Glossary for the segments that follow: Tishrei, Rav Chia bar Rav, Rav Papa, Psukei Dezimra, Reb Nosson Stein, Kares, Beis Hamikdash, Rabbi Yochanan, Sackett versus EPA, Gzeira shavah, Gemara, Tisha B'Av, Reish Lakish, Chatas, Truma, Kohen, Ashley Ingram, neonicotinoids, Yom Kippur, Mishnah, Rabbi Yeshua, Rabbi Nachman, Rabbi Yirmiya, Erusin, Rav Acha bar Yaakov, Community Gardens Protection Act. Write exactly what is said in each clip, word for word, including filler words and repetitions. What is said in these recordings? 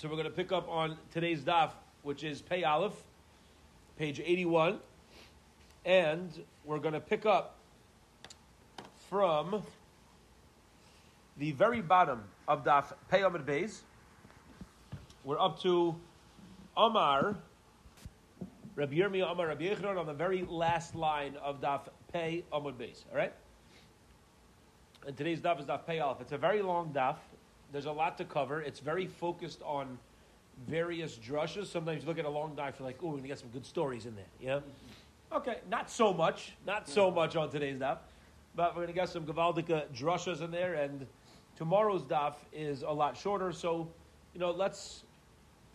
So we're going to pick up on today's daf, which is Pei Aleph, page eighty-one. And we're going to pick up from the very bottom of daf Pei Amud Beis. We're up to Amar, Rabbi Yirmiya, Amar, Rabbi Yochanan, on the very last line of daf Pei Amud Beis. All right? And today's daf is daf Pei Aleph. It's a very long daf. There's a lot to cover. It's very focused on various drushes. Sometimes you look at a long daf, you're like, ooh, we're going to get some good stories in there. You know? Okay, not so much. Not so much on today's daf. But we're going to get some Gavaldika drushes in there. And tomorrow's daf is a lot shorter. So, you know, let's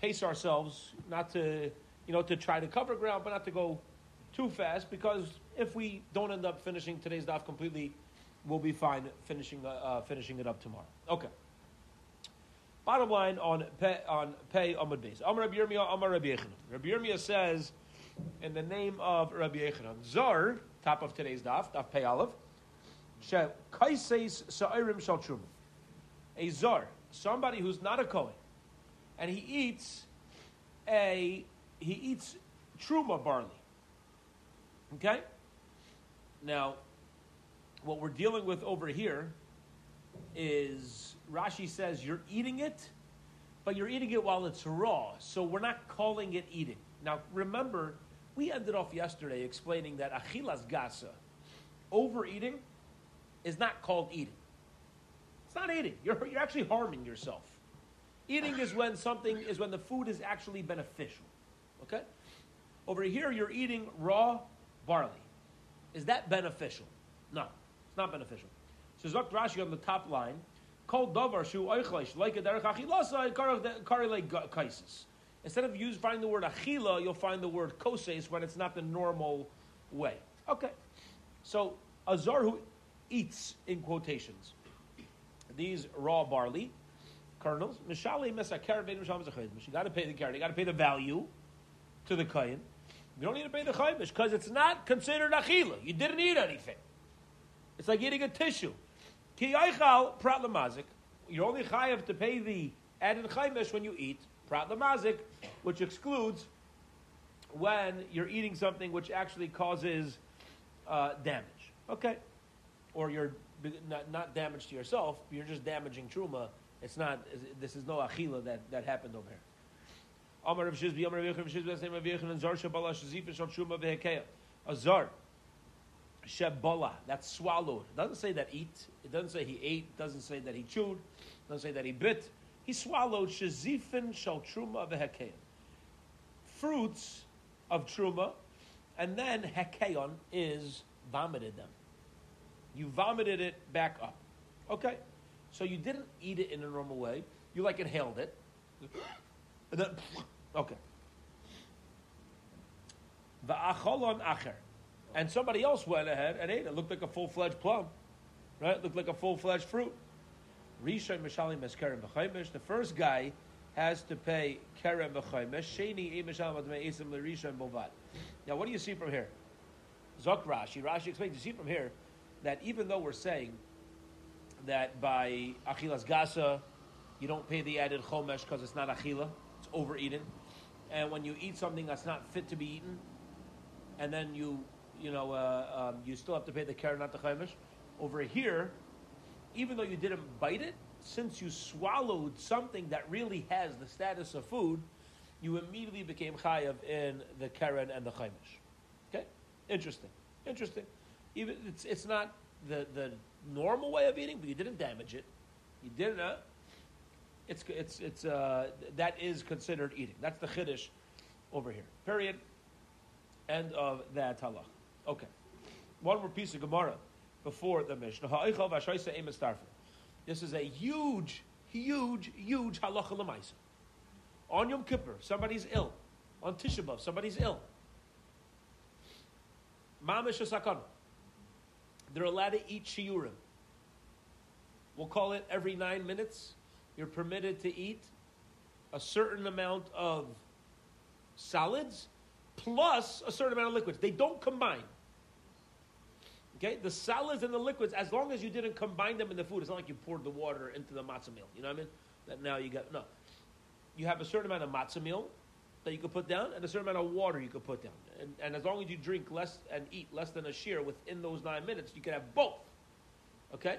pace ourselves, not to, you know, to try to cover ground, but not to go too fast. Because if we don't end up finishing today's daf completely, we'll be fine finishing uh, finishing it up tomorrow. Okay. Bottom line on Pei, on Pei Amud Beis. Amar Rabbi Yirmiya, Amar Rabbi Yochanan. Rabbi Yirmiya says, in the name of Rabbi Yochanan, Zar, top of today's daf, daf Pei Aleph, shel kaiseis sa'irim shel truma. A Zar, somebody who's not a Kohen, and he eats a, he eats truma barley. Okay? Now, what we're dealing with over here is, Rashi says, you're eating it, but you're eating it while it's raw. So we're not calling it eating. Now, remember, we ended off yesterday explaining that achilas gasa, overeating, is not called eating. It's not eating. You're, you're actually harming yourself. Eating is when something, is when the food is actually beneficial. Okay? Over here, you're eating raw barley. Is that beneficial? No, it's not beneficial. So Zok Rashi on the top line, Kol davar shu oichlesh like a derech achilasa karele kaisis. Instead of you finding the word achila, you'll find the word koses when it's not the normal way. Okay, so a zar who eats in quotations these raw barley kernels, mishali mesakar bein mishal mesachayidish. You got to pay the carrot. You got to pay the value to the kayin. You don't need to pay the chayidish because it's not considered achila. You didn't eat anything. It's like eating a tissue. Ki aichal prat lamazik. You're only chayav to pay the added chaimish when you eat prat lamazik, which excludes when you're eating something which actually causes uh, damage. Okay? Or you're not, not damage to yourself, you're just damaging truma. It's not, this is no achila that, that happened over here. Amar Rav Shizbi, Amar Rav Shizbi, Amar Rav Yochanan, Zar Shabala Shazifa Shal Truma Vehekea. Azar. Shebala, that's swallowed. It doesn't say that eat. It doesn't say he ate. It doesn't say that he chewed. It doesn't say that he bit. He swallowed. Shezifin shel truma v'hekeon. Fruits of truma, and then hekeon is vomited them. You vomited it back up. Okay? So you didn't eat it in a normal way. You like inhaled it. And then, okay. V'acholon acher. And somebody else went ahead and ate it. It looked like a full-fledged plum. Right? It looked like a full-fledged fruit. Rishon mishali meskerem v'chaimish. The first guy has to pay kerem v'chaimish. Sheni e'mishal matmei esim l'rishon bovad. Now, what do you see from here? Zok Rashi. Rashi explains, you see from here that even though we're saying that by achilas gasa, you don't pay the added chomesh because it's not achila. It's overeaten. And when you eat something that's not fit to be eaten, and then you... You know, uh, um, you still have to pay the keren, not the chaimish. Over here, even though you didn't bite it, since you swallowed something that really has the status of food, you immediately became chayav in the keren and the chaimish. Okay, interesting, interesting. Even it's it's not the, the normal way of eating, but you didn't damage it. You didn't. Uh, it's it's it's uh, that is considered eating. That's the chiddush over here. Period. End of that halach. Okay. One more piece of Gemara before the Mishnah. This is a huge, huge, huge halacha l'maisa. On Yom Kippur, somebody's ill. On Tisha B'Av, somebody's ill. Mamish Sakana. They're allowed to eat shiurim. We'll call it every nine minutes. You're permitted to eat a certain amount of solids plus a certain amount of liquids. They don't combine. Okay? The solids and the liquids, as long as you didn't combine them in the food, it's not like you poured the water into the matzah meal. You know what I mean? That now you got, no. you have a certain amount of matzah meal that you could put down and a certain amount of water you could put down. And, and as long as you drink less and eat less than a shear within those nine minutes, you can have both. Okay?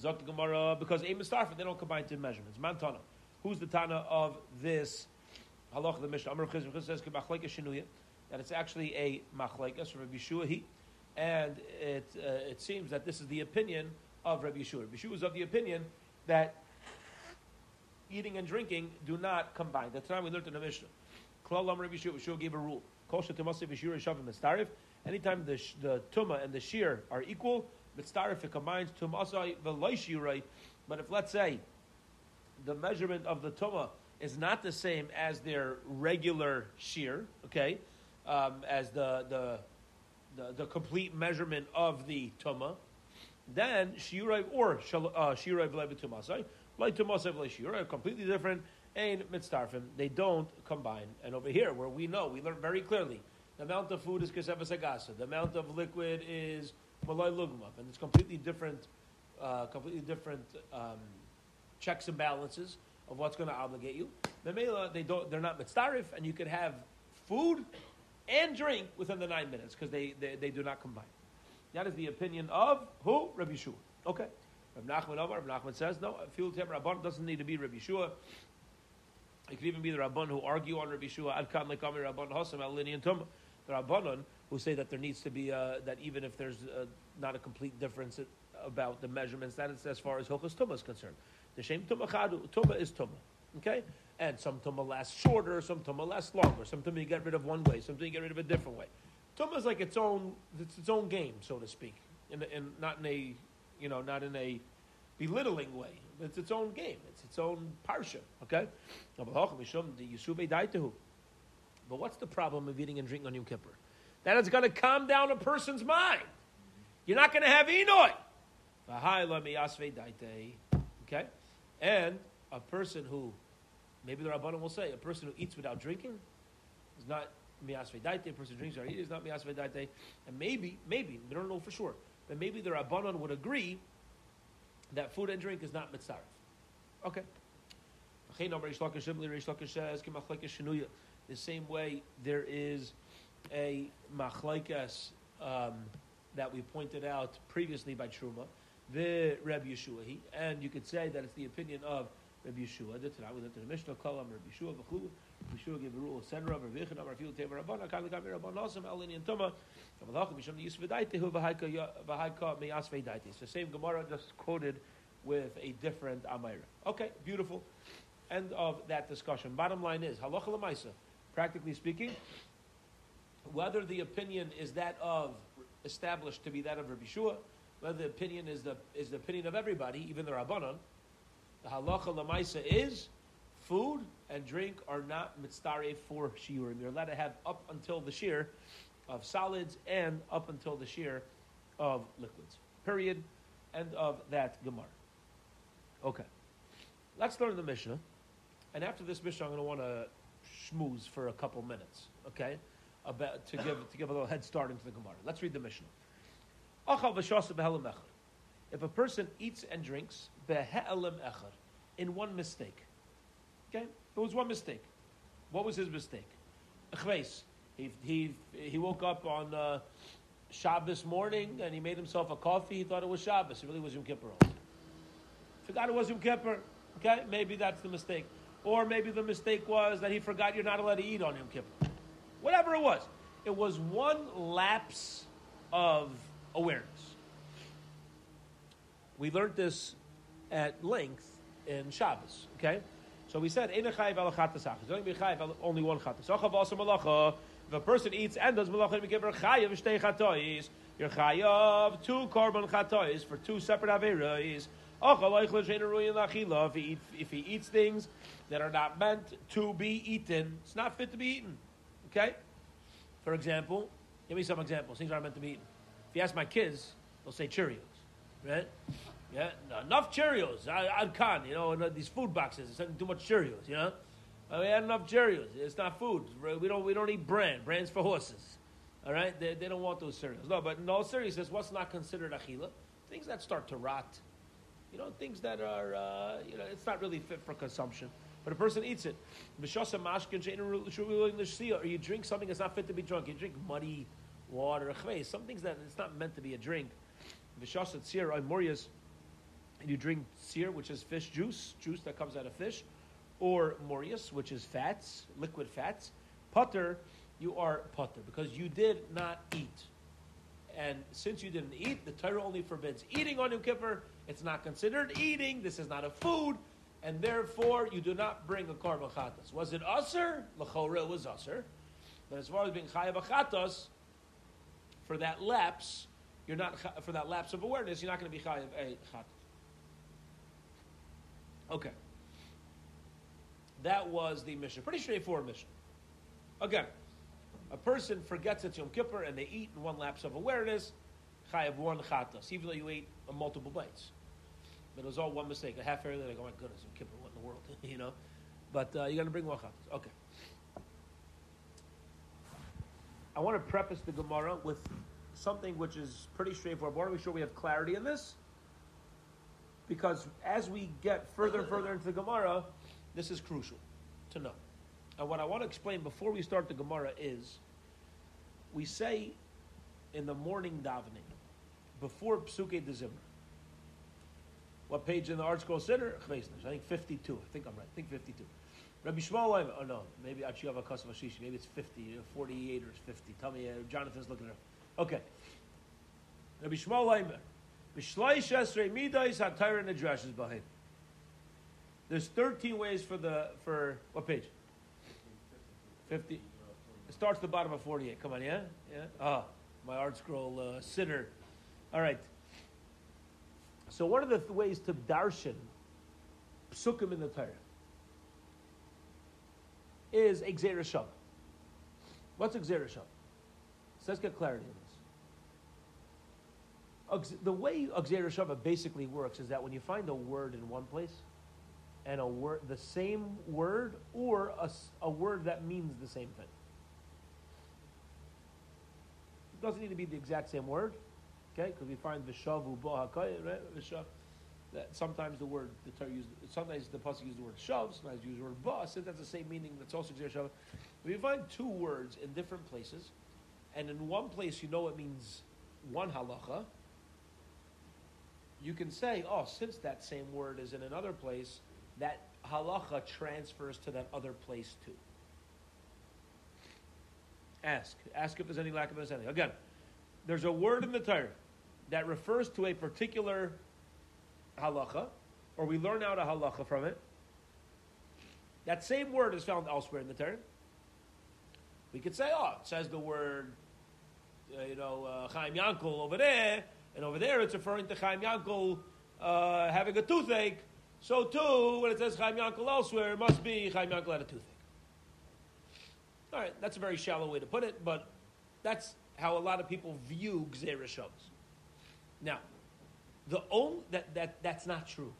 Zok Gemara, because Eim and Starfin, they don't combine two measurements. Mantana, who's the Tana of this halach of the Mishnah? Amr Chizim says that it's actually a machlekes from Rabbi Yeshua, and it uh, it seems that this is the opinion of Rabbi Yeshua. Rabbi Yeshua is of the opinion that eating and drinking do not combine. That's the time we learned in the Mishnah. Klal Amr Rabbi Yeshua. Yeshua gave a rule: Kol she'tumasei v'shiur shavim mitztarif. Anytime the the tuma and the shear are equal, mitztarif, it combines tumasai v'loishiurai. But if, let's say, the measurement of the tuma is not the same as their regular shear, okay, um, as the, the the the complete measurement of the tuma, then shiurai or shiurai v'lei tumasai, like tumasai v'lei shiurai, completely different. Ain mitztarfim, they don't combine. And over here, where we know, we learn very clearly, the amount of food is kesevas agasa, the amount of liquid is malai lugmav, and it's completely different, uh, completely different um, checks and balances of what's going to obligate you. Memela, they don't, they're not mitztarif, and you could have food and drink within the nine minutes because they, they they do not combine. That is the opinion of who? Rabbi Yeshua. Okay. Rabbi Nachman Omar, Rabbi Nachman says no. Fiul Tem Rabban doesn't need to be Rabbi Yeshua. It could even be the Rabban who argue on Rabbi Yeshua. Ad kan lekami Rabban Hosam al Linian Tum. The Rabbanon who say that there needs to be uh, that even if there's uh, not a complete difference about the measurements, that is as far as Hilchos Tumah is concerned. The same tumah chadu, tumah is tumah, okay? And some tumah lasts shorter, some tumah lasts longer. Some tumah you get rid of one way, some tumah you get rid of a different way. Tumah is like its own, it's its own game, so to speak, and in, in, not in a, you know, not in a belittling way. It's its own game. It's its own parsha, okay? But what's the problem of eating and drinking on Yom Kippur? That is going to calm down a person's mind. You're not going to have enoi. Okay. And a person who, maybe the Rabbanon will say, a person who eats without drinking is not miyasvei daite. A person who drinks without eating is not miyasvei daite. And maybe, maybe, we don't know for sure, but maybe the Rabbanon would agree that food and drink is not mitzarif. Okay. The same way there is a machlaikas um, that we pointed out previously by Truma, the Reb Yeshua, and you could say that it's the opinion of Reb Yeshua. The Tanakh, we looked at the Mishnah, Kalam Reb Yeshua, V'chlu, Yeshua gave the rule, Senra, Reb Yochanan, Reb Yochanan, Reb Yochanan, Reb Yochanan, Reb Yochanan, Elin and Tuma, Kamalachim, Yisham, Yisvei Daitehu, V'haika, Meyasvei Daitehu. It's the same Gemara, just quoted with a different Amaira. Okay, beautiful. End of that discussion. Bottom line is, Halacha L'maisa, practically speaking, whether the opinion is that of, established to be that of Reb Yeshua, whether the opinion is the is the opinion of everybody, even the Rabbanon, the halacha l'maisa is food and drink are not mitztaref for shiurim. You're allowed to have up until the shear of solids and up until the shear of liquids. Period. End of that Gemara. Okay. Let's learn the Mishnah. And after this Mishnah, I'm going to want to schmooze for a couple minutes, okay, about to give to give a little head start into the Gemara. Let's read the Mishnah. If a person eats and drinks in one mistake, okay, there was one mistake. What was his mistake? He he he woke up on uh, Shabbos morning and he made himself a coffee. He thought it was Shabbos. It really was Yom Kippur. Forgot it was Yom Kippur. Okay, maybe that's the mistake, or maybe the mistake was that he forgot you're not allowed to eat on Yom Kippur. Whatever it was, it was one lapse of awareness. We learned this at length in Shabbos. Okay, so we said only one chatas. If a person eats and does malacha, we give her chayav shtei chatois. Your chayav two korban chatois for two separate averos. If he eats, if he eats things that are not meant to be eaten, it's not fit to be eaten. Okay, for example, give me some examples. Things that aren't meant to be eaten. If you ask my kids, they'll say Cheerios, right? Yeah, enough Cheerios. I can, you know, these food boxes. It's too much Cheerios, you know. I mean, had enough Cheerios. It's not food. We don't, we don't eat brand. Brand's for horses, all right? They, they don't want those cereals. No, but in all seriousness, what's not considered achila? Things that start to rot, you know, things that are, uh, you know, it's not really fit for consumption. But a person eats it. Or you drink something that's not fit to be drunk. You drink muddy water, some things that it's not meant to be a drink. And you drink seer, which is fish juice, juice that comes out of fish, or morius, which is fats, liquid fats. Putter, you are putter, because you did not eat. And since you didn't eat, the Torah only forbids eating on Yom Kippur. It's not considered eating. This is not a food. And therefore, you do not bring a korban chatas. Was it usher? L'chorah, it was usher. But as far as being chayav chatas, for that lapse, you're not, for that lapse of awareness, you're not going to be chayav a chatas. Okay. That was the mission. Pretty straightforward mission. Again, a person forgets it's Yom Kippur and they eat in one lapse of awareness, chayav one chatas, even though you ate multiple bites. But it was all one mistake. A half hour later, like, oh my goodness, Yom Kippur, what in the world, you know? But uh, you're going to bring one chatas. Okay. I want to preface the Gemara with something which is pretty straightforward. I want to make sure we have clarity in this, because as we get further and further into the Gemara, this is crucial to know. And what I want to explain before we start the Gemara is, we say in the morning davening, before Psukei Dezimra. What page in the Art Scroll Center? I think fifty-two. I think I'm right. I think fifty-two. Rabbi Shmuel, oh no, maybe Achiava Kasav Ashishi. Maybe it's fifty, forty-eight or fifty. Tell me, uh, Jonathan's looking at it. Okay. Rabbi Shmuel, there's thirteen ways for the, for what page? fifty. It starts at the bottom of forty-eight. Come on, yeah? Yeah? Ah, my Art Scroll uh, Sitter. All right. So one of the th- ways to darshan psukim in the Torah is a gzeira shavah. What's a gzeira shavah? So let's get clarity on this. The way a gzeira shavah basically works is that when you find a word in one place, and a word, the same word, or a, a word that means the same thing. It doesn't need to be the exact same word, okay? Because we find v'shavu bo hakay, right? V'shav. That sometimes the word the Torah used, sometimes the pasuk uses the word shav, sometimes uses the word ba. Since that's the same meaning, that's also gzeira shavah. We find two words in different places, and in one place you know it means one halacha. You can say, oh, since that same word is in another place, that halacha transfers to that other place too. Ask. Ask if there's any lack of understanding. Again, there's a word in the Torah that refers to a particular halacha, or we learn out a halacha from it. That same word is found elsewhere in the Torah. We could say, oh, it says the word, uh, you know, uh, Chaim Yankel over there, and over there it's referring to Chaim Yankel uh, having a toothache. So too, when it says Chaim Yankel elsewhere, it must be Chaim Yankel had a toothache. All right, that's a very shallow way to put it, but that's how a lot of people view gzeira shavos. Now, the only, that, that, that's not true.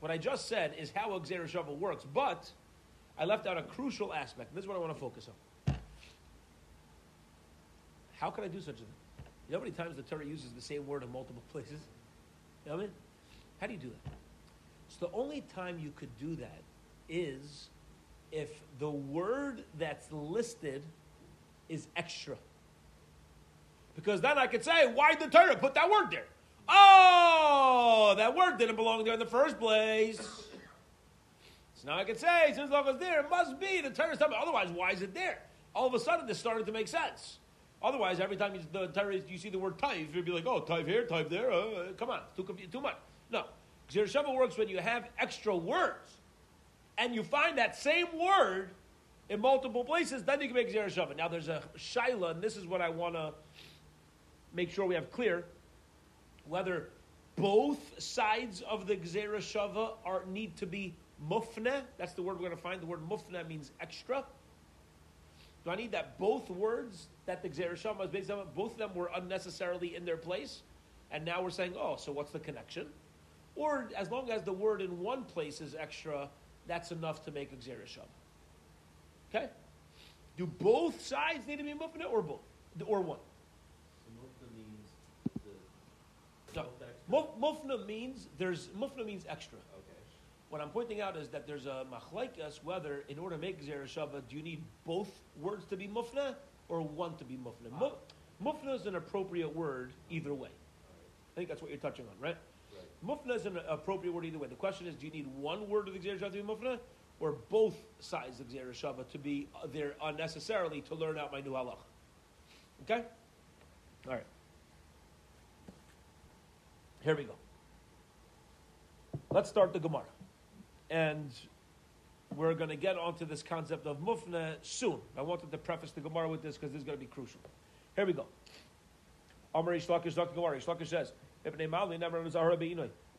What I just said is how a gzeira shavah works, but I left out a crucial aspect. This is what I want to focus on. How could I do such a thing? You know how many times the Torah uses the same word in multiple places? You know what I mean? How do you do that? So the only time you could do that is if the word that's listed is extra. Because then I could say, why did the Torah put that word there? Oh, that word didn't belong there in the first place. So now I could say, since long as it's there, it must be the Torah's talking. Otherwise, why is it there? All of a sudden, this started to make sense. Otherwise, every time you, the Torah, you see the word taif, you'd be like, oh, taif here, taif there. Uh, come on, too, too much. No. Gzeira shavah works when you have extra words, and you find that same word in multiple places, then you can make gzeira shavah. Now there's a shaila, and this is what I want to make sure we have clear, whether both sides of the gzeira shavah are, need to be mufne. That's the word we're going to find. The word mufne means extra. Do I need that both words that the gzeira shavah is based on, both of them were unnecessarily in their place, and now we're saying, oh, so what's the connection? Or as long as the word in one place is extra, that's enough to make a gzeira shavah. Okay? Do both sides need to be mufne, or both? Or one? So mufne means the... No. Mufna means there's mufna means extra. Okay. What I'm pointing out is that there's a machlaikas whether in order to make Xeris Shavah, do you need both words to be mufna or one to be mufna? Wow. Muf, mufna is an appropriate word either way. Right. I think that's what you're touching on, right? Right. Mufna is an appropriate word either way. The question is, do you need one word of the Xeris Shavah to be mufna, or both sides of Xeris Shavah to be there unnecessarily to learn out my new halacha? Okay? All right. Here we go. Let's start the Gemara. And we're going to get onto this concept of mufna soon. I wanted to preface the Gemara with this because this is going to be crucial. Here we go. Amar Reish Lakish, Dr. Gemara. Reish Lakish says,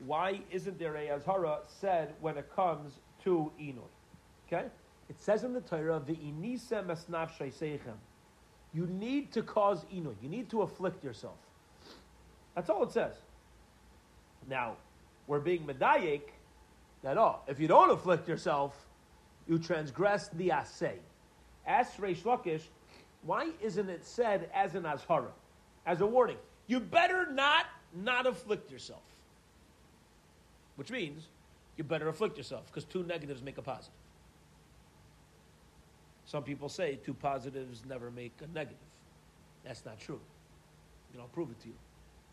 why isn't there a azhara said when it comes to Inoy? Okay? It says in the Torah, V'inisa masnaf shayseichem. You need to cause Inoy. You need to afflict yourself. That's all it says. Now, we're being medayik that, oh, if you don't afflict yourself, you transgress the asay. Ask Reish Lakish, why isn't it said as an azhara, as a warning? You better not not afflict yourself. Which means you better afflict yourself because two negatives make a positive. Some people say two positives never make a negative. That's not true. And I'll prove it to you.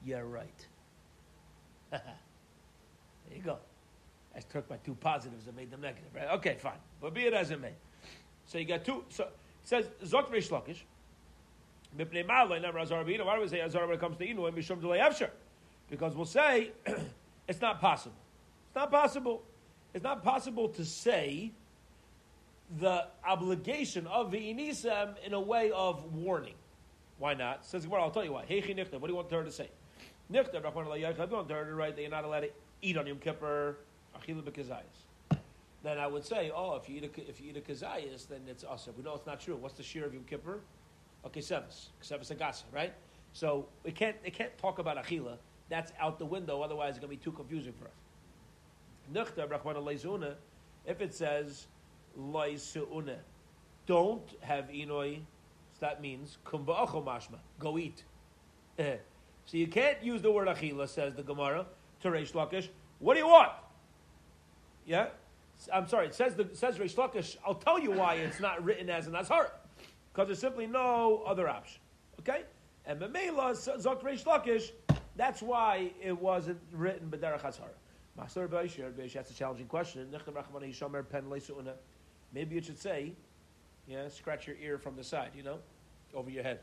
Yeah, right. There you go. I took my two positives and made them negative, right? Okay, fine. But be it as it may. So you got two. So it says, Zot Reish Lakish. Mipnei Ma'alei Never Azar B'Inu. Why do we say Azar when it comes to Inu? And Mishum D'Lei Efshar. Because we'll say, it's not possible. It's not possible. It's not possible to say the obligation of the Inisem in a way of warning. Why not? Says Gemara, I'll tell you why. Heichi Nichtav. What do you want her to say? Nichtav, Rachman Alei Yachad. Don't turn it right. They're not allowed to eat on Yom Kippur. Then I would say, oh, if you eat a, if you eat a kazayas, then it's awesome. We know it's not true. What's the shear of Yom Kippur? Okay, sevis, sevis agasa, right? So we can't, they can't talk about achila. That's out the window. Otherwise, it's going to be too confusing for us. If it says leisuuna, don't have inoi, so that means kum ba'acho mashma, go eat. So you can't use the word achila, says the Gemara to Reish Lakish. What do you want? Yeah, I'm sorry. It says the says Reish Lakish. I'll tell you why it's not written as an azhara, because there's simply no other option. Okay, and Memela Zot Reish Lakish. That's why it wasn't written b'derech azhara. Master Beisher, that's a challenging question. Maybe it should say, yeah, scratch your ear from the side, you know, over your head.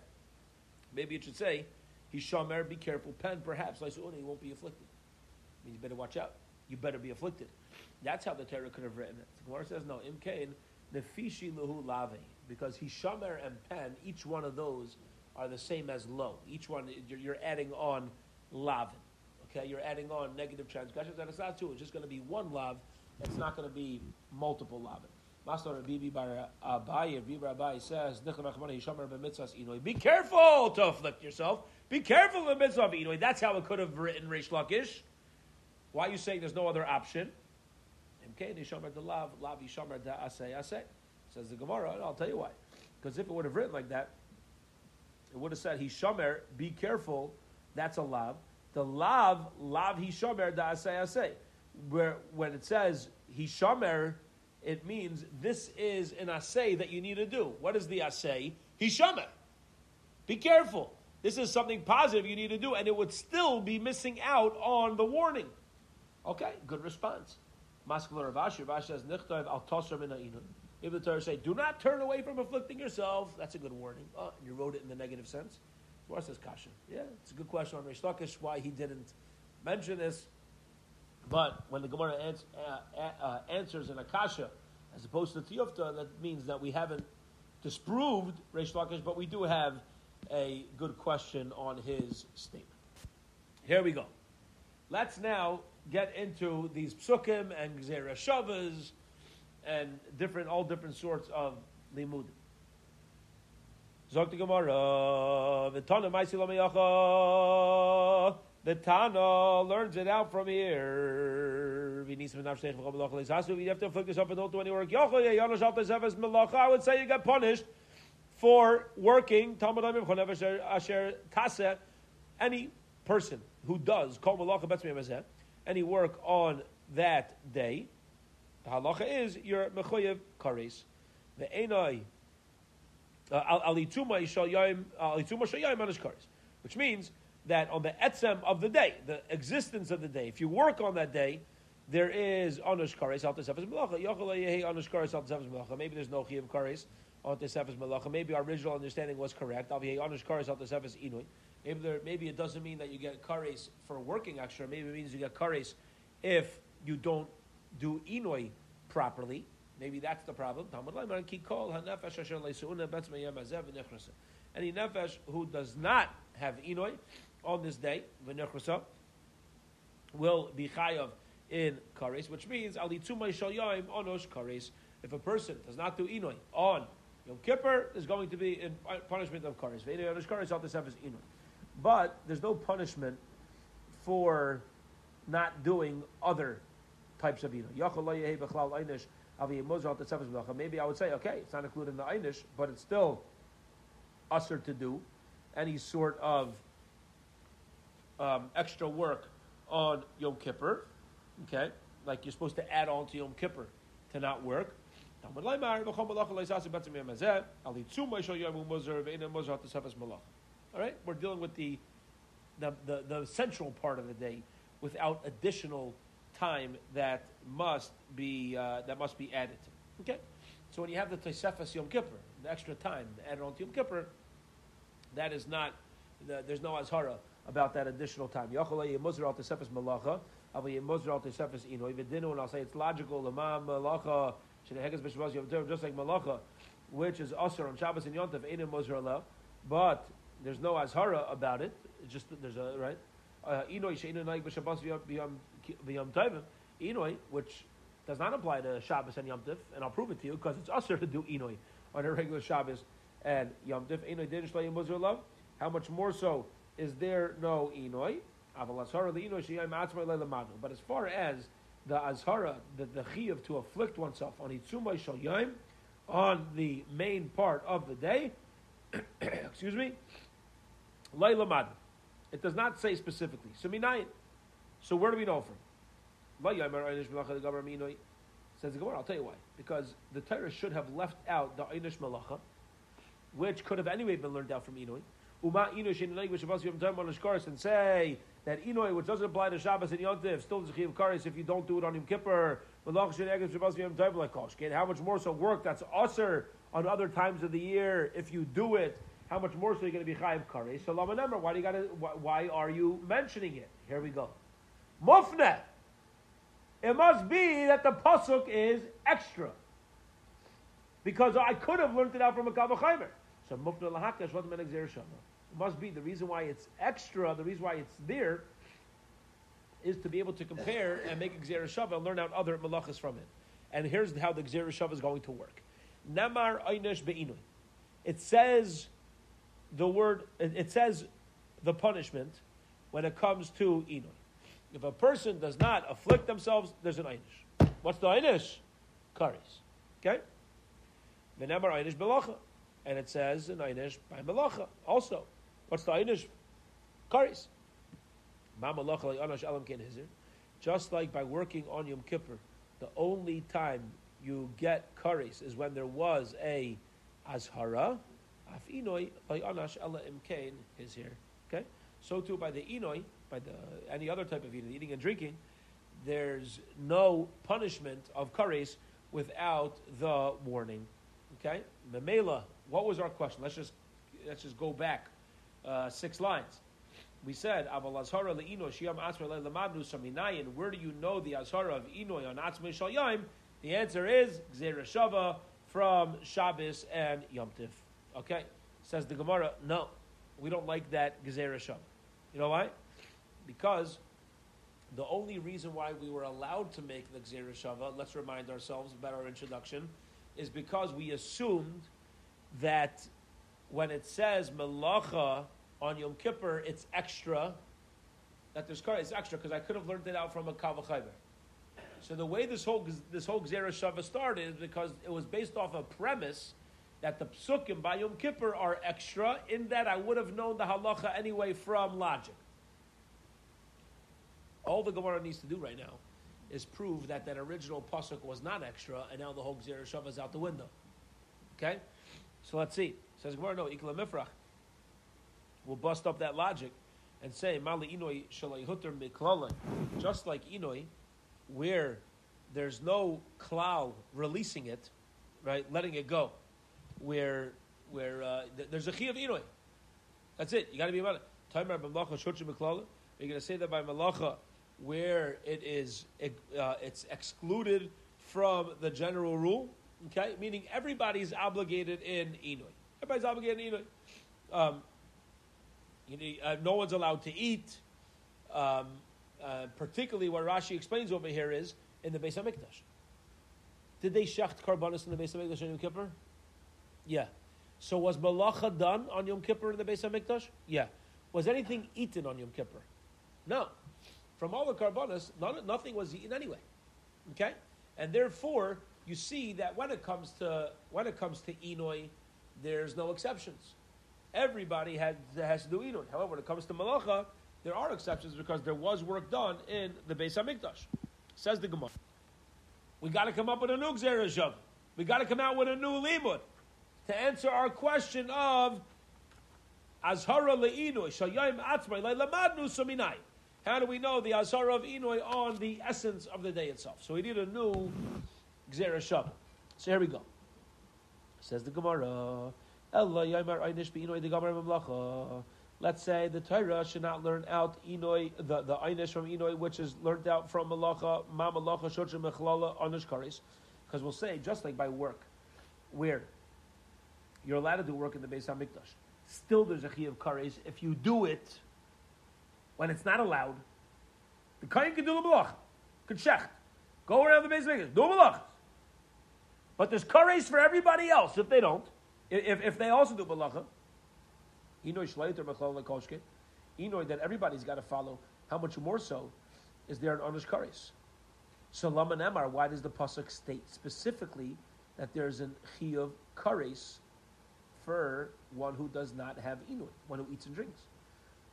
Maybe it should say, Hishamer, be careful, pen. Perhaps leisuuna, you won't be afflicted. I mean, you better watch out. You better be afflicted. That's how the Torah could have written it. The Gemara says, no, imkain, nefishi luhu lave. Because hishamer and pen, each one of those are the same as lo. Each one, you're, you're adding on lavin. Okay, you're adding on negative transgressions. And it's not two. It's just going to be one lav. It's not going to be multiple lavin. Master Rabbi Bar Abai, Rabbi Abai says, be careful to afflict yourself. Be careful in the mitzvah of Inoy. That's how it could have written Reish Lakish. Why are you saying there's no other option? Says the Gemara, and I'll tell you why. Because if it would have written like that, it would have said, Hishamer, be careful, that's a lav. The lav, lav Hishamer da'asei asei. Where when it says Hishamer, it means this is an asei that you need to do. What is the asei? Hishamer. Be careful. This is something positive you need to do, and it would still be missing out on the warning. Okay, good response. Maskul Rav Asher, Rav Asher says, Nichtav al tosar min ha'inun. If the Torah says, do not turn away from afflicting yourself, that's a good warning. Oh, and you wrote it in the negative sense. Gemara says, kasha. Yeah, it's a good question on Reish Lakish, why he didn't mention this. But when the Gemara ans- uh, uh, uh, answers in a kasha, as opposed to Tiyufta, that means that we haven't disproved Reish Lakish, but we do have a good question on his statement. Here we go. Let's now get into these psukim and gzeira shavas and different, all different sorts of limudim. Zok the Gemara, v'tana ma'isi lo meyacha. The Tana learns it out from here. You have to afflict yourself and don't do any work. I would say you got punished for working. Any person who does kol malacha b'tzmi mazeh, any work on that day, the halacha is your mechoyev kares. The enai alituma shal yom alituma shal yom manish kares, which means that on the etzem of the day, the existence of the day, if you work on that day, there is anush kares al tesefes malacha. Yochel yehi anush kares al tesefes malacha. Maybe there's no chiyav kares al tesefes malacha. Maybe our original understanding was correct. Al yehi anush kares al tesefes inui. Maybe there, maybe it doesn't mean that you get kares for working extra. Maybe it means you get kares if you don't do inui properly. Maybe that's the problem. Any nefesh who does not have inui on this day will be chayav in kares, which means alitumai shal yaim onosh kares. If a person does not do inui on Yom Kippur, is going to be in punishment of kares. But there's no punishment for not doing other types of inui. Maybe I would say, okay, it's not included in the einish, but it's still usher to do any sort of um, extra work on Yom Kippur. Okay, like you're supposed to add on to Yom Kippur to not work. All right, we're dealing with the the, the, the central part of the day without additional time that must be uh, that must be added to. Okay, so when you have the tosefes Yom Kippur, the extra time added on to Yom Kippur, that is not the, there's no azhara about that additional time. And I'll say it's logical. Just like malacha, which is asur on Shabbos and Yom Tov, but there's no azhara about it. It's just there's a right. Uh, Inoi, which does not apply to Shabbos and Yom Tov, and I'll prove it to you because it's usher to do Inoi on a regular Shabbos and Yom Tov. Inoi didn't shlay Muzur love. How much more so is there no Inoi? But as far as the azhara, the, the chiyuv to afflict oneself on Itzumai Shal Yom, on the main part of the day, excuse me, Layla Madu. It does not say specifically. So minayin. So where do we know from? Says the Gemara. I'll tell you why. Because the Torah should have left out the einish malacha, which could have anyway been learned out from inui. Uma inui sheinanayik b'shabbos yom tov manish kares, and say that inui, which doesn't apply to Shabbos and Yom Tov, still is a chiyav kares if you don't do it on Yom Kippur. Malacha sheinanayik b'shabbos yom tov like kosh. How much more so work that's usher on other times of the year if you do it. How much more so you're going to be chayav kares? So lama nemar, why do you got to? Why, why are you mentioning it? Here we go. Mufne. It must be that the pasuk is extra, because I could have learned it out from a kavachaymer. So mufne lahakash v'atman exer shama. It must be the reason why it's extra. The reason why it's there is to be able to compare and make exer shava and learn out other malachas from it. And here's how the exer shava is going to work. Namar einish be'inui. It says. The word, it says the punishment when it comes to inui. If a person does not afflict themselves, there's an einish. What's the einish? Kares. Okay? V'nemar einish b'malacha. And it says an einish by malacha also. What's the einish? Kares. Ma malacha le'anash elam kein hizir. Just like by working on Yom Kippur, the only time you get kares is when there was a azhara. Is here. Okay? So too by the inoi, by the any other type of inoi, eating and drinking, there's no punishment of kares without the warning. Okay? Memela, what was our question? Let's just let's just go back uh, six lines. We said, where do you know the azhara of inoi on atzmei shal yaim? The answer is gzeira shava from Shabbos and Yom Tov. Okay, says the Gemara, no, we don't like that Gezerah Shava. You know why? Because the only reason why we were allowed to make the Gezerah Shava, let's remind ourselves about our introduction, is because we assumed that when it says Melacha on Yom Kippur, it's extra, that there's Kari, it's extra, because I could have learned it out from a Kavachayber. So the way this whole, this whole Gezerah Shava started is because it was based off a premise that the psukim by Yom Kippur are extra, in that I would have known the halacha anyway from logic. All the Gemara needs to do right now is prove that that original pasuk was not extra, and now the whole Gzera Shava is out the window. Okay? So let's see. Says Gemara, no, Ikla Mifrach. We'll bust up that logic and say, Mali Inoi Shalai Hutter Miklala. Just like Inoi, where there's no klal releasing it, right, letting it go, where where uh, th- there's a chi of Inoi. That's it. You got to be about it. You're going to say that by malacha, where it is, uh, it's excluded from the general rule. Okay, meaning everybody's obligated in Inui. Everybody's obligated in Inui. Um, you need, uh, no one's allowed to eat. Um, uh, particularly what Rashi explains over here is in the Beis Hamikdash. Did they shecht karbanos in the Beis Hamikdash on Yom Kippur? Yeah. So was malacha done on Yom Kippur in the Beis Hamikdash? Yeah. Was anything eaten on Yom Kippur? No. From all the karbanos, none, nothing was eaten anyway. Okay, and therefore you see that when it comes to when it comes to Inoi, there's no exceptions. Everybody had, has to do Inoi. However, when it comes to malacha, there are exceptions because there was work done in the Beis Hamikdash. Says the Gemara, we got to come up with a new Gzera Shavah. We got to come out with a new limud to answer our question of Azhara le'inoi, shayim atzmai le'lamadnu suminai. How do we know the Azhara of Inoi on the essence of the day itself? So we need a new Gzera Shavah. So here we go. Says the Gemara, Ella Yaimar Einish be'inoi the Gemara Mamlacha. Let's say the Torah should not learn out Inoi, the, the Einish from Inoi, which is learned out from Malacha, Ma Malacha, Shocha Mechlala, Onish Karis. Because we'll say, just like by work, where you're allowed to do work in the Beis HaMikdash, still there's a chi of kares if you do it when it's not allowed. The kohen can do the malach, could shech, go around the Beis HaMikdash, do malach. But there's kares for everybody else if they don't. If if they also do malacha, Inoi shleiter mechlal lekoshke, Inoi that everybody's got to follow. How much more so is there an onesh kares? So lama nemar, why does the pasuk state specifically that there's an chi of kares for one who does not have Inui, one who eats and drinks?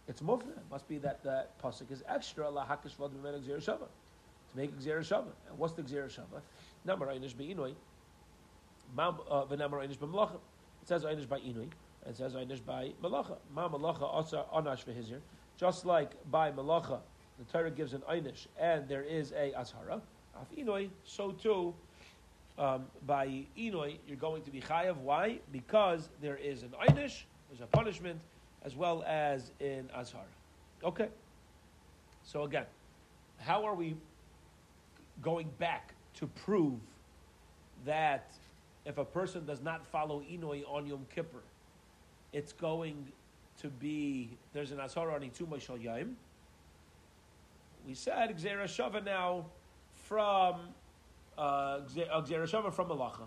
It's mufna. It must be that the pasuk is extra lahakish vlad b'menek gzera shava, to make gzera shava. And what's the gzera shava? Namar einish b'inui, mam v'namar einish b'malacha. It says einish by Inui, and it says einish by malacha. Ma malacha asa anash v'hizir. Just like by malacha, the Torah gives an einish, and there is a azhara of Inui. So too, Um, by Inoi, you're going to be chayav. Why? Because there is an einish, there's a punishment, as well as in azhara. Okay. So again, how are we going back to prove that if a person does not follow Inoi on Yom Kippur, it's going to be, there's an azhara on Itumai Shal Yom? We said Gzera Shava now from Uh, Gzera Shava from Malacha.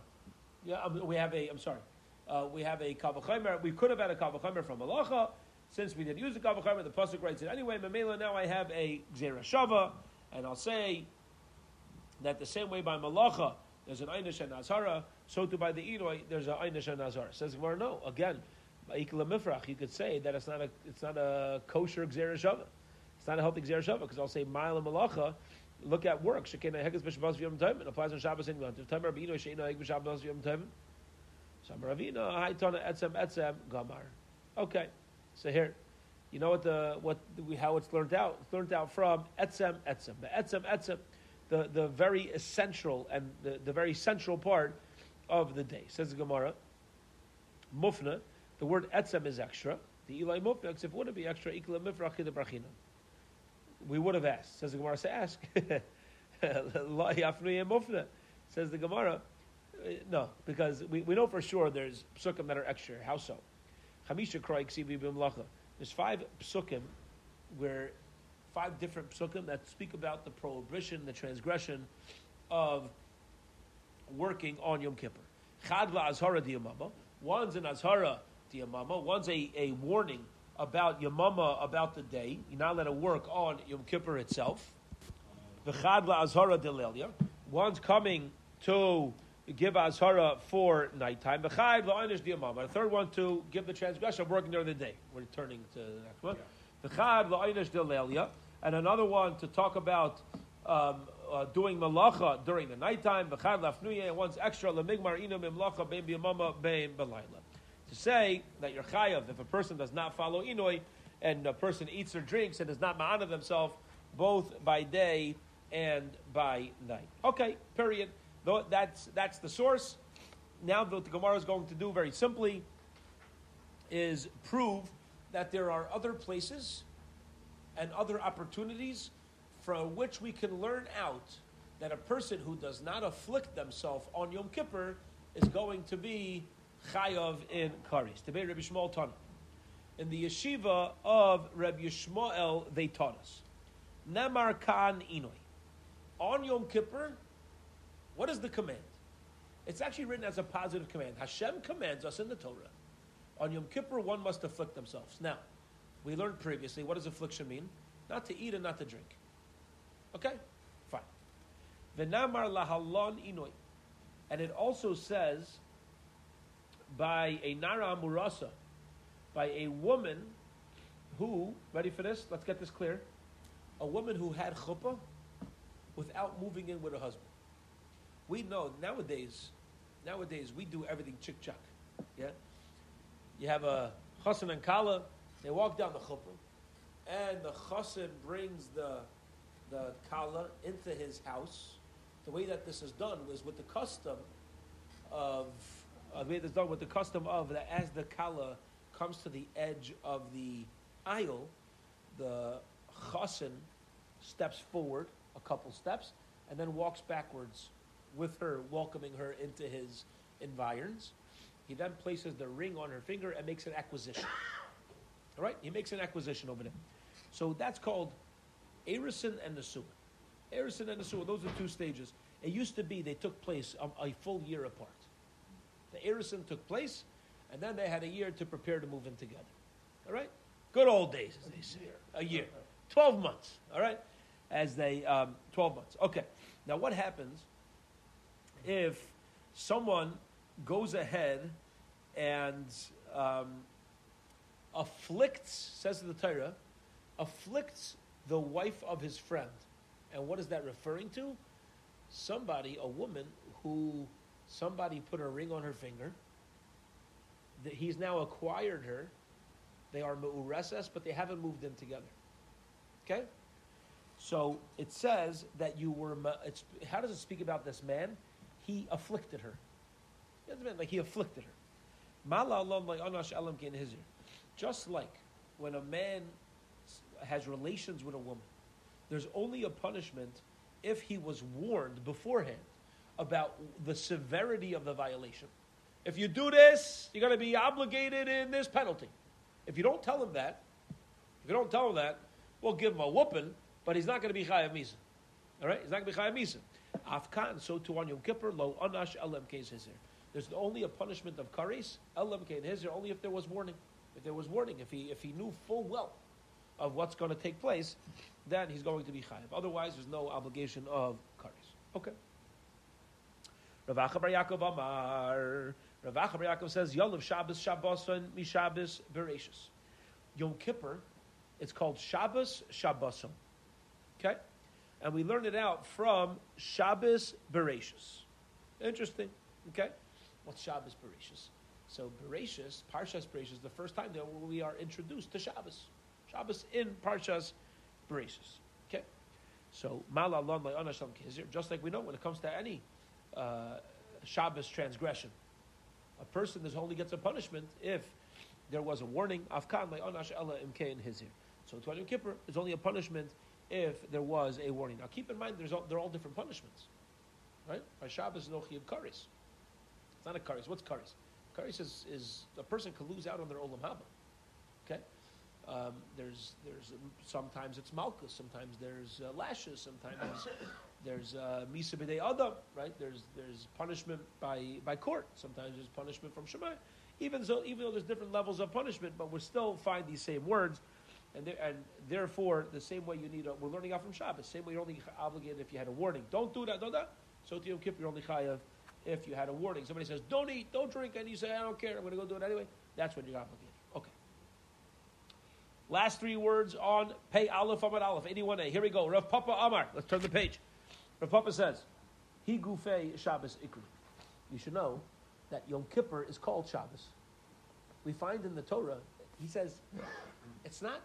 Yeah, um, we have a, I'm sorry, uh, we have a Kavachimer. We could have had a Kavachimer from Malacha. Since we didn't use the Kavachimer, the pasuk writes it anyway. Mamela, now I have a Gzera Shava, and I'll say that the same way by Malacha, there's an Einish and Azhara, so too by the Inoi, there's an Einish and Azhara. Says Gemara, no, again, by Ikla Mifrach, you could say that it's not a, it's not a kosher Gzera Shava. It's not a healthy Gzera Shava, because I'll say Mile and Malacha. Look at work. It applies on Shabbos and Yom Tov. Okay, so here, you know what the what we how it's learned out. It's learned out from etzem etzem. The etzem etzem, the the very essential and the, the very central part of the day. Says the Gemara, mufna. The word etzem is extra. The ilay mufna, if it would be extra, ikla mifrach the brachina. We would have asked. Says the Gemara, say ask. Says the Gemara, no, because we, we know for sure there's psukim that are extra. How so? There's five psukim, where five different psukim that speak about the prohibition, the transgression of working on Yom Kippur. One's an azhara diyamama, one's a, a warning about Yamama, about the day. You're not allowed to work on Yom Kippur itself. V'chad la'azhara delelia. One's coming to give azhara for nighttime. V'chad la'onish diyamama. The third one to give the transgression of working during the day. We're turning to the next one. V'chad la'onish delelia. and another one to talk about um, uh, doing malacha during the nighttime, b'chad lafnuye, and one's extra, l'migmar inu mimlacha bein b'yamama bein b'layla. To say that you're chayav, if a person does not follow inui, and a person eats or drinks and does not ma'ana themselves, both by day and by night. Okay, period. That's, that's the source. Now what the Gemara is going to do very simply is prove that there are other places and other opportunities from which we can learn out that a person who does not afflict themselves on Yom Kippur is going to be chayav in karis. Today, Rabbi Shmuel taught in the yeshiva of Rabbi Shmuel, they taught us Namar Khan Inoi. On Yom Kippur, what is the command? It's actually written as a positive command. Hashem commands us in the Torah. On Yom Kippur, one must afflict themselves. Now, we learned previously, what does affliction mean? Not to eat and not to drink. Okay? Fine. V'namar lahalon inoi. And it also says, by a nara amurasa, by a woman who, ready for this? Let's get this clear. A woman who had chuppah without moving in with her husband. We know nowadays, nowadays we do everything chick chuck. Yeah? You have a chassan and kala, they walk down the chuppah, and the chassan brings the the kala into his house. The way that this is done was with the custom of uh, the way this is done with the custom of that as the kala comes to the edge of the aisle, the chassan steps forward a couple steps and then walks backwards with her, welcoming her into his environs. He then places the ring on her finger and makes an acquisition. All right? He makes an acquisition over there. So that's called Erusin and Nesuah. Erusin and Nesuah, those are two stages. It used to be they took place um, a full year apart. The Erusin took place, and then they had a year to prepare to move in together. All right? Good old days, as they say. A year. twelve months. All right? As they, um, twelve months. Okay. Now what happens if someone goes ahead and um, afflicts, says the Torah, afflicts the wife of his friend. And what is that referring to? Somebody, a woman, who somebody put a ring on her finger. That he's now acquired her. They are me'ureses, but they haven't moved in together. Okay? So it says that you were, it's, how does it speak about this man? He afflicted her. Like he afflicted her. Just like when a man has relations with a woman, there's only a punishment if he was warned beforehand about the severity of the violation. If you do this, you're going to be obligated in this penalty. If you don't tell him that, if you don't tell him that, we'll give him a whooping, but he's not going to be chayav misa. All right? He's not going to be chayav misa. Afkan, so too on Yom Kippur, lo anash L M K's hizir. There's only a punishment of kares, L M K and hizir, only if there was warning. If there was warning, if he if he knew full well of what's going to take place, then he's going to be chayav. Otherwise, there's no obligation of kares. Okay. Rav Acha bar Yaakov Amar. Rav Acha bar Yaakov says, Yolav Shabbos Shabboson Mishabbos Bereshis. Yom Kippur, it's called Shabbos Shabboson. Okay? And we learned it out from Shabbos Bereshis. Interesting. Okay? What's Shabbos Bereshis? So Bereshis, Parshas Bereshis, the first time that we are introduced to Shabbos. Shabbos in Parshas Bereshis. Okay? So, just like we know when it comes to any uh, Shabbos transgression, a person only gets a punishment if there was a warning. Afkan le'onash ela imkei in hizir. So to Yom Kippur, it's only a punishment if there was a warning. Now keep in mind, there's all, they're all different punishments. Right? By Shabbos, no chiyuv kares. It's not a kares. What's kares? Kares is, is a person can lose out on their olam haba. Okay? Um, there's, there's, sometimes it's malchus, sometimes there's uh, lashes, sometimes there's misa b'dei adam, right? There's, there's punishment by, by court. Sometimes there's punishment from Shema. Even so, even though there's different levels of punishment, but we still find these same words. And, there, and therefore, the same way you need, a, we're learning out from Shabbos, same way you're only obligated if you had a warning. Don't do that, don't that. So to Yom Kippur, you're only chayav if you had a warning. Somebody says, don't eat, don't drink, and you say, I don't care, I'm going to go do it anyway. That's when you're obligated. Okay. Last three words on Pei Aleph Amud Aleph, eighty-one A. Here we go. Rav Papa Amar. Let's turn the page. Rav Papa says, Hi Gufei Shabbos Ikri. You should know that Yom Kippur is called Shabbos. We find in the Torah, he says, it's not,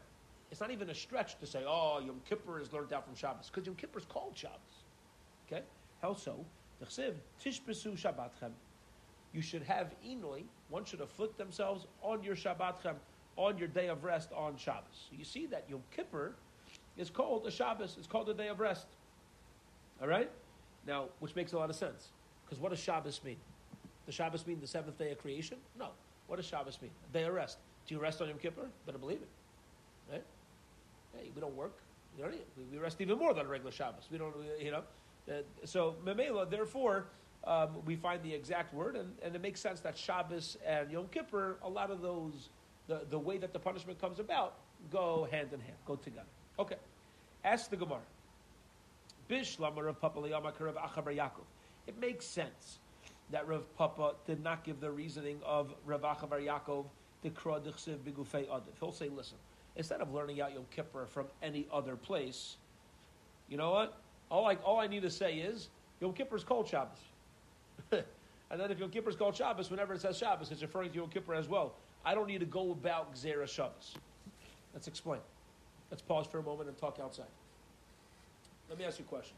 it's not even a stretch to say, oh, Yom Kippur is learned out from Shabbos, because Yom Kippur is called Shabbos. Okay? How so? Tishbesu Shabbatchem. You should have Enoi. One should afflict themselves on your Shabbatchem, on your day of rest on Shabbos. You see that Yom Kippur is called a Shabbos. It's called a day of rest. All right? Now, which makes a lot of sense. Because what does Shabbos mean? Does Shabbos mean the seventh day of creation? No. What does Shabbos mean? A day of rest. Do you rest on Yom Kippur? Better believe it. Right? Hey, we don't work. You know, we rest even more than a regular Shabbos. We don't, you know. Uh, so, Memela, therefore, um, we find the exact word, and, and it makes sense that Shabbos and Yom Kippur, a lot of those, the, the way that the punishment comes about, go hand in hand, go together. Okay. Ask the Gemara. Bish lama Rav Papa liyama Rav Acha bar Yaakov. It makes sense that Rav Papa did not give the reasoning of Rav Acha bar Yaakov to kra d'chsev b'gufei adif. He'll say, listen, instead of learning out Yom Kippur from any other place, you know what? All I, all I need to say is, Yom Kippur is called Shabbos. And then if Yom Kippur is called Shabbos, whenever it says Shabbos, it's referring to Yom Kippur as well. I don't need to go about Gzera Shabbos. Let's explain. Let's pause for a moment and talk outside. Let me ask you a question.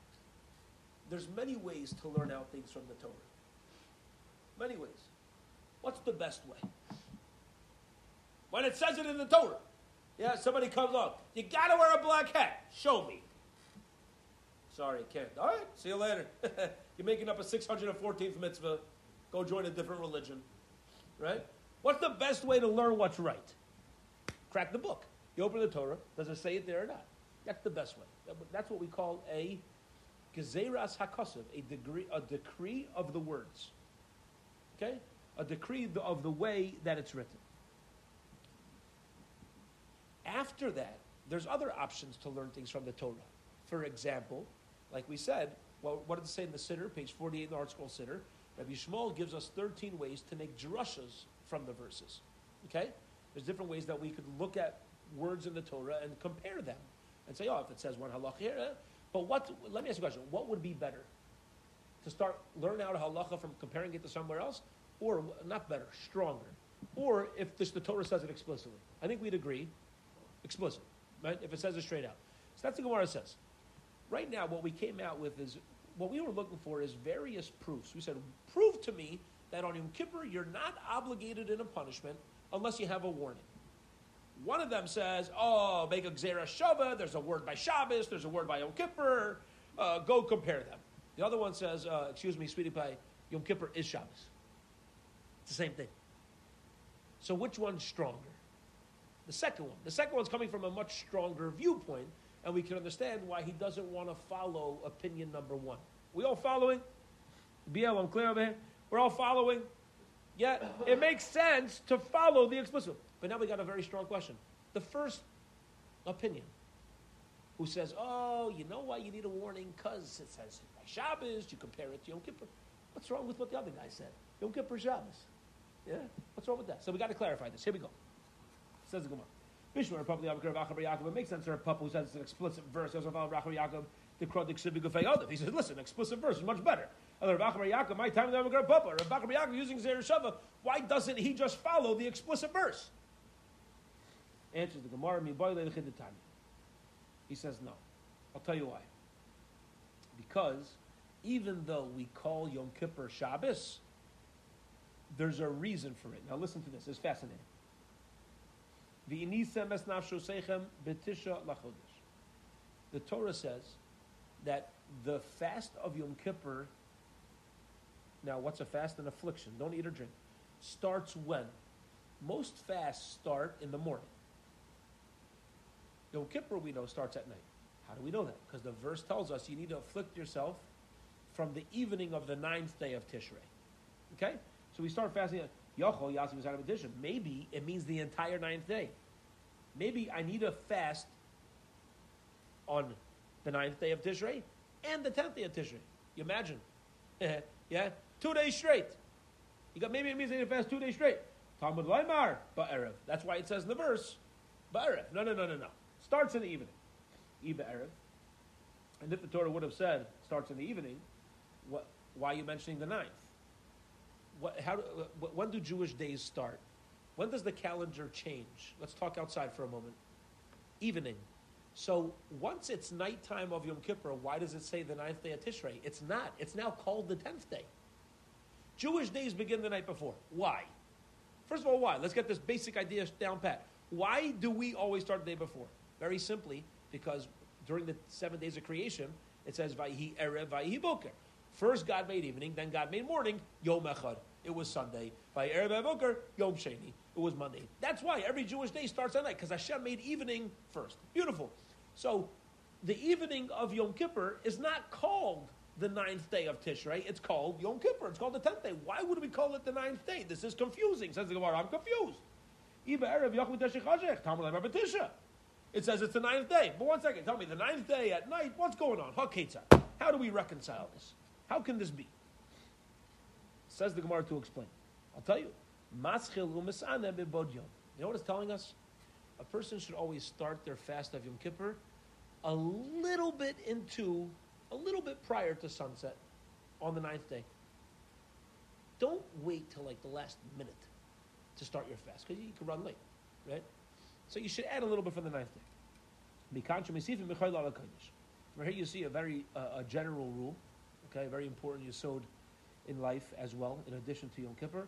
There's many ways to learn out things from the Torah. Many ways. What's the best way? When it says it in the Torah. Yeah, somebody comes up. You got to wear a black hat. Show me. Sorry, can't. All right, see you later. You're making up a six hundred fourteenth mitzvah. Go join a different religion. Right? What's the best way to learn what's right? Crack the book. You open the Torah. Does it say it there or not? That's the best way. That's what we call a gezeras hakosov, a degree, a decree of the words. Okay? A decree of the way that it's written. After that, there's other options to learn things from the Torah. For example, like we said, well, what did it say in the Siddur, page forty-eight in the Art Scroll Siddur? Rabbi Shmuel gives us thirteen ways to make drushas from the verses. Okay? There's different ways that we could look at words in the Torah and compare them and say, oh, if it says one halakha here, eh? But what, let me ask you a question. What would be better? To start, learn out a halakha from comparing it to somewhere else? Or, not better, stronger. Or if this, the Torah says it explicitly. I think we'd agree, explicit, right? If it says it straight out. So that's what Gemara says. Right now, what we came out with is, what we were looking for is various proofs. We said, prove to me that on Yom Kippur, you're not obligated in a punishment unless you have a warning. One of them says, oh, make a Gzera Shava, there's a word by Shabbos, there's a word by Yom Kippur, uh, go compare them. The other one says, uh, excuse me, sweetie pie, Yom Kippur is Shabbos. It's the same thing. So which one's stronger? The second one. The second one's coming from a much stronger viewpoint, and we can understand why he doesn't want to follow opinion number one. We all following? B L, I'm clear over here? We're all following? Yeah, it makes sense to follow the explicit. But now we got a very strong question. The first opinion, who says, oh, you know why you need a warning? Because it says by Shabbos, you compare it to Yom Kippur. What's wrong with what the other guy said? Yom Kippur Shabbos. Yeah, what's wrong with that? So we got to clarify this. Here we go. Says the Gemara. It makes sense for a pup who says it's an explicit verse. He says, listen, explicit verse is much better. My time Papa, using Zereshava, why doesn't he just follow the explicit verse? Answers the Gemara. He says, no. I'll tell you why. Because even though we call Yom Kippur Shabbos, there's a reason for it. Now listen to this. It's fascinating. The Torah says that the fast of Yom Kippur, now what's a fast? An affliction. Don't eat or drink. Starts when? Most fasts start in the morning. Yom Kippur, we know, starts at night. How do we know that? Because the verse tells us you need to afflict yourself from the evening of the ninth day of Tishrei. Okay? So we start fasting at maybe it means the entire ninth day. Maybe I need a fast on the ninth day of Tishrei and the tenth day of Tishrei. You imagine. Yeah? Two days straight. You got maybe it means I need to fast two days straight. Talmud Leimar Ba'erev. That's why it says in the verse, Ba'erev. No, no, no, no, no. Starts in the evening. Iba Erev. And if the Torah would have said, starts in the evening, what, why are you mentioning the ninth? What, how, when do Jewish days start? When does the calendar change? Let's talk outside for a moment. Evening. So once it's nighttime of Yom Kippur, why does it say the ninth day of Tishrei? It's not. It's now called the tenth day. Jewish days begin the night before. Why? First of all, why? Let's get this basic idea down pat. Why do we always start the day before? Very simply, because during the seven days of creation, it says, Vayihi Erev, Vayihi Boker. First God made evening, then God made morning, Yom Echad. It was Sunday. Vayihi Erev, Vayihi Boker, Yom Sheni. It was Monday. That's why every Jewish day starts at night, because Hashem made evening first. Beautiful. So the evening of Yom Kippur is not called the ninth day of Tishrei, it's called Yom Kippur, it's called the tenth day. Why would we call it the ninth day? This is confusing, says the Gemara. I'm confused. It says it's the ninth day. But one second, tell me, the ninth day at night, what's going on? How do we reconcile this? How can this be? Says the Gemara to explain. I'll tell you. You know what it's telling us? A person should always start their fast of Yom Kippur a little bit into... a little bit prior to sunset on the ninth day. Don't wait till like the last minute to start your fast, because you can run late, right? So you should add a little bit from the ninth day. Right here you see a very uh, a general rule, okay, very important yesod in life as well, in addition to Yom Kippur,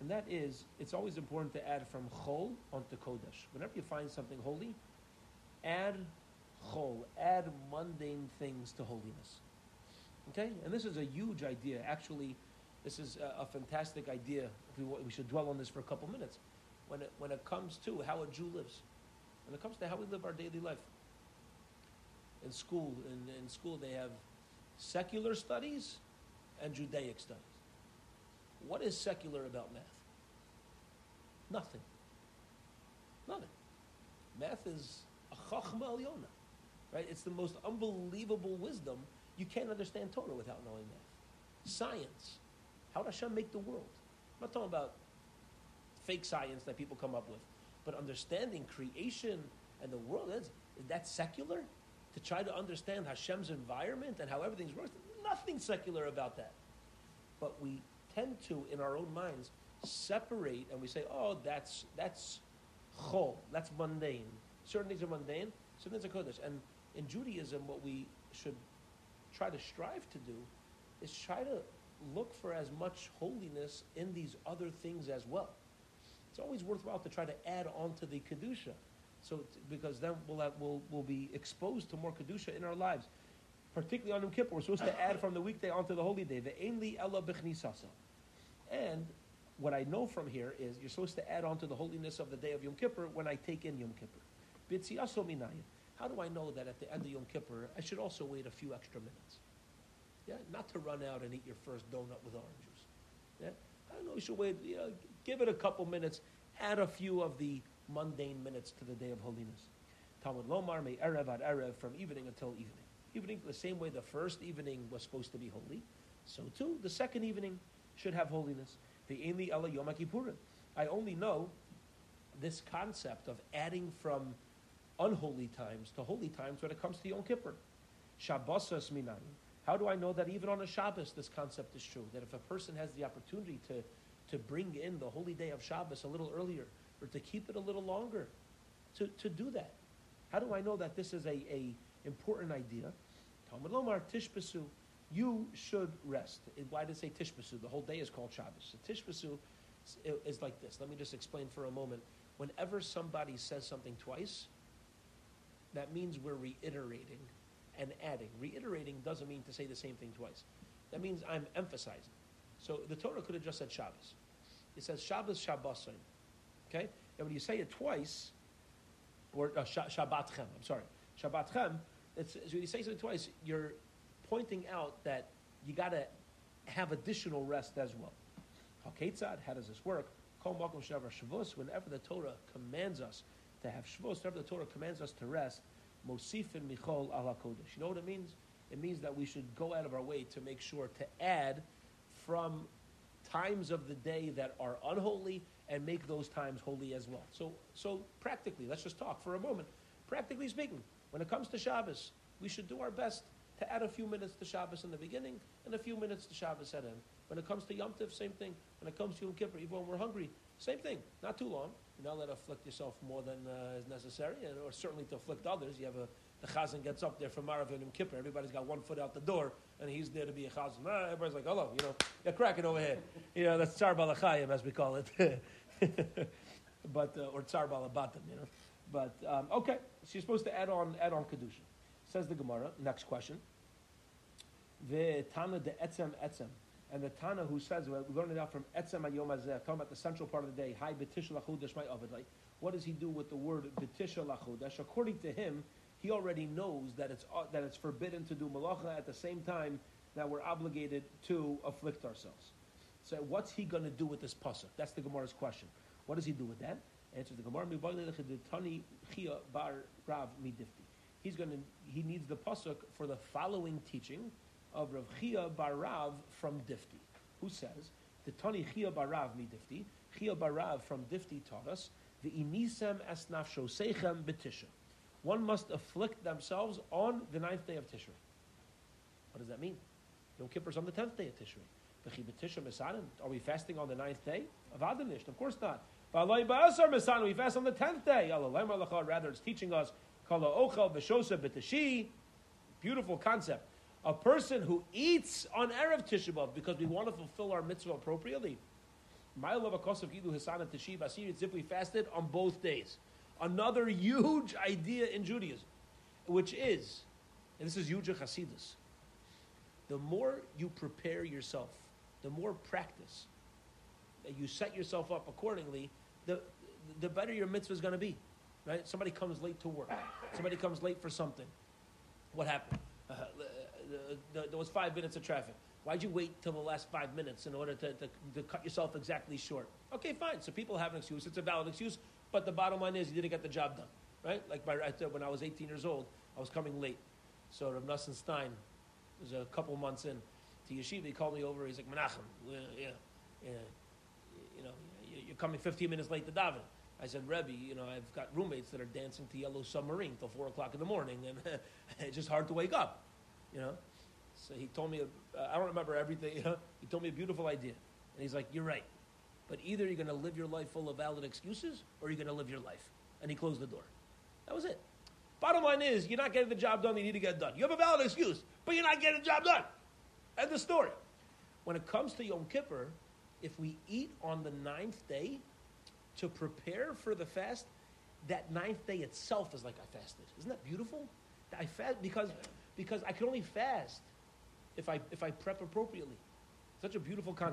and that is, it's always important to add from chol onto kodesh. Whenever you find something holy, add Chol, add mundane things to holiness. Okay? And this is a huge idea. Actually, this is a, a fantastic idea. We, we should dwell on this for a couple minutes. When it, when it comes to how a Jew lives, when it comes to how we live our daily life. In school, in, in school they have secular studies and Judaic studies. What is secular about math? Nothing. Nothing. Math is a chachma aliyona. Right? It's the most unbelievable wisdom. You can't understand Torah without knowing math. Science. How did Hashem make the world? I'm not talking about fake science that people come up with, but understanding creation and the world, that's, is that secular? To try to understand Hashem's environment and how everything works, nothing secular about that. But we tend to, in our own minds, separate and we say, oh, that's that's chol, that's mundane. Certain things are mundane, certain things are kodesh. And in Judaism, what we should try to strive to do is try to look for as much holiness in these other things as well. It's always worthwhile to try to add on to the kedusha, so because then we'll, have, we'll, we'll be exposed to more kedusha in our lives. Particularly on Yom Kippur, we're supposed to add from the weekday onto the holy day. And what I know from here is you're supposed to add on to the holiness of the day of Yom Kippur when I take in Yom Kippur. How do I know that at the end of Yom Kippur, I should also wait a few extra minutes? Yeah, not to run out and eat your first donut with orange juice. Yeah, I don't know, you should wait, you know, give it a couple minutes, add a few of the mundane minutes to the day of holiness. Talmud Lomar, me Erev ad Erev, from evening until evening. Evening, the same way the first evening was supposed to be holy, so too, the second evening should have holiness. Ve'ein li ela Yom HaKippurim. I only know this concept of adding from unholy times to holy times when it comes to Yom Kippur. Shabbosas minayin. How do I know that even on a Shabbos this concept is true? That if a person has the opportunity to, to bring in the holy day of Shabbos a little earlier, or to keep it a little longer, to, to do that. How do I know that this is a, a important idea? Talmud Lomar, Tishbesu, you should rest. Why did it say Tishbesu? The whole day is called Shabbos. So Tishbesu is like this. Let me just explain for a moment. Whenever somebody says something twice, that means we're reiterating and adding. Reiterating doesn't mean to say the same thing twice. That means I'm emphasizing. So the Torah could have just said Shabbos. It says Shabbos, Shabbosim. Okay? And when you say it twice, or uh, Shabbatchem, I'm sorry. Shabbatchem, it's, it's when you say something twice, you're pointing out that you got to have additional rest as well. Haketzad, how does this work? Kol makom she'avar shavus, whenever the Torah commands us to have Shavuos, whenever the Torah commands us to rest, Mosifin Michol ala Kodesh. You know what it means? It means that we should go out of our way to make sure to add from times of the day that are unholy and make those times holy as well. So, so practically, let's just talk for a moment. Practically speaking, when it comes to Shabbos, we should do our best to add a few minutes to Shabbos in the beginning and a few minutes to Shabbos at end. When it comes to Yom Tov, same thing. When it comes to Yom Kippur, even when we're hungry, same thing. Not too long. You're not allowed to afflict yourself more than uh, is necessary, and, or certainly to afflict others. You have a the chazan gets up there from Marav and Yom Kippur. Everybody's got one foot out the door, and he's there to be a chazan. Ah, everybody's like, hello, you know, you're cracking over here. You know, that's Tsar Balachayim, as we call it. but uh, Or Tsar Balabatim, you know. But, um, okay, so you're supposed to add on add on Kedusha. Says the Gemara, next question. The Tana de Etzem Etzem. And the Tana who says, well, we learned it out from Etzem HaYom HaZeh, talking about the central part of the day. Hi, B'tish Lachudash, my Avadai. What does he do with the word B'tish Lachudash? According to him, he already knows that it's uh, that it's forbidden to do malacha at the same time that we're obligated to afflict ourselves. So what's he going to do with this pasuk? That's the Gemara's question. What does he do with that? Answers the Gemara. He's going to he needs the pasuk for the following teaching of Rav Chia bar Rav from Difti, who says the Tani Chia bar Rav midifti. Chia bar Rav from Difti taught us the inisem es nafsho seichem b'tisha. One must afflict themselves on the ninth day of Tishrei. What does that mean? Yom Kippur's on the tenth day of Tishrei. Are we fasting on the ninth day? Of Adonish, of course not. We fast on the tenth day. Rather, it's teaching us, beautiful concept. A person who eats on Erev Tisha B'Av because we want to fulfill our mitzvah appropriately. If we fasted on both days. Another huge idea in Judaism, which is, and this is huge in Hasidus, the more you prepare yourself, the more practice that you set yourself up accordingly, the the better your mitzvah is going to be, right? Somebody comes late to work. Somebody comes late for something. What happened? Uh, there was five minutes of traffic. Why'd you wait till the last five minutes in order to, to, to cut yourself exactly short? Okay, fine. So people have an excuse. It's a valid excuse. But the bottom line is, you didn't get the job done, right? Like my, when I was eighteen years old, I was coming late. So Reb Nosson Stein was a couple months in to yeshiva. He called me over. He's like, Menachem, yeah, yeah, yeah, you know, you're coming fifteen minutes late to daven. I said, Rebbe, you know, I've got roommates that are dancing to Yellow Submarine till four o'clock in the morning, and it's just hard to wake up, you know. So he told me, uh, I don't remember everything. You know? He told me a beautiful idea, and he's like, you're right. But either you're going to live your life full of valid excuses or you're going to live your life. And he closed the door. That was it. Bottom line is, you're not getting the job done that you need to get done. You have a valid excuse, but you're not getting the job done. End of story. When it comes to Yom Kippur, if we eat on the ninth day to prepare for the fast, that ninth day itself is like I fasted. Isn't that beautiful? I fast because, because I can only fast if I, if I prep appropriately. Such a beautiful concept.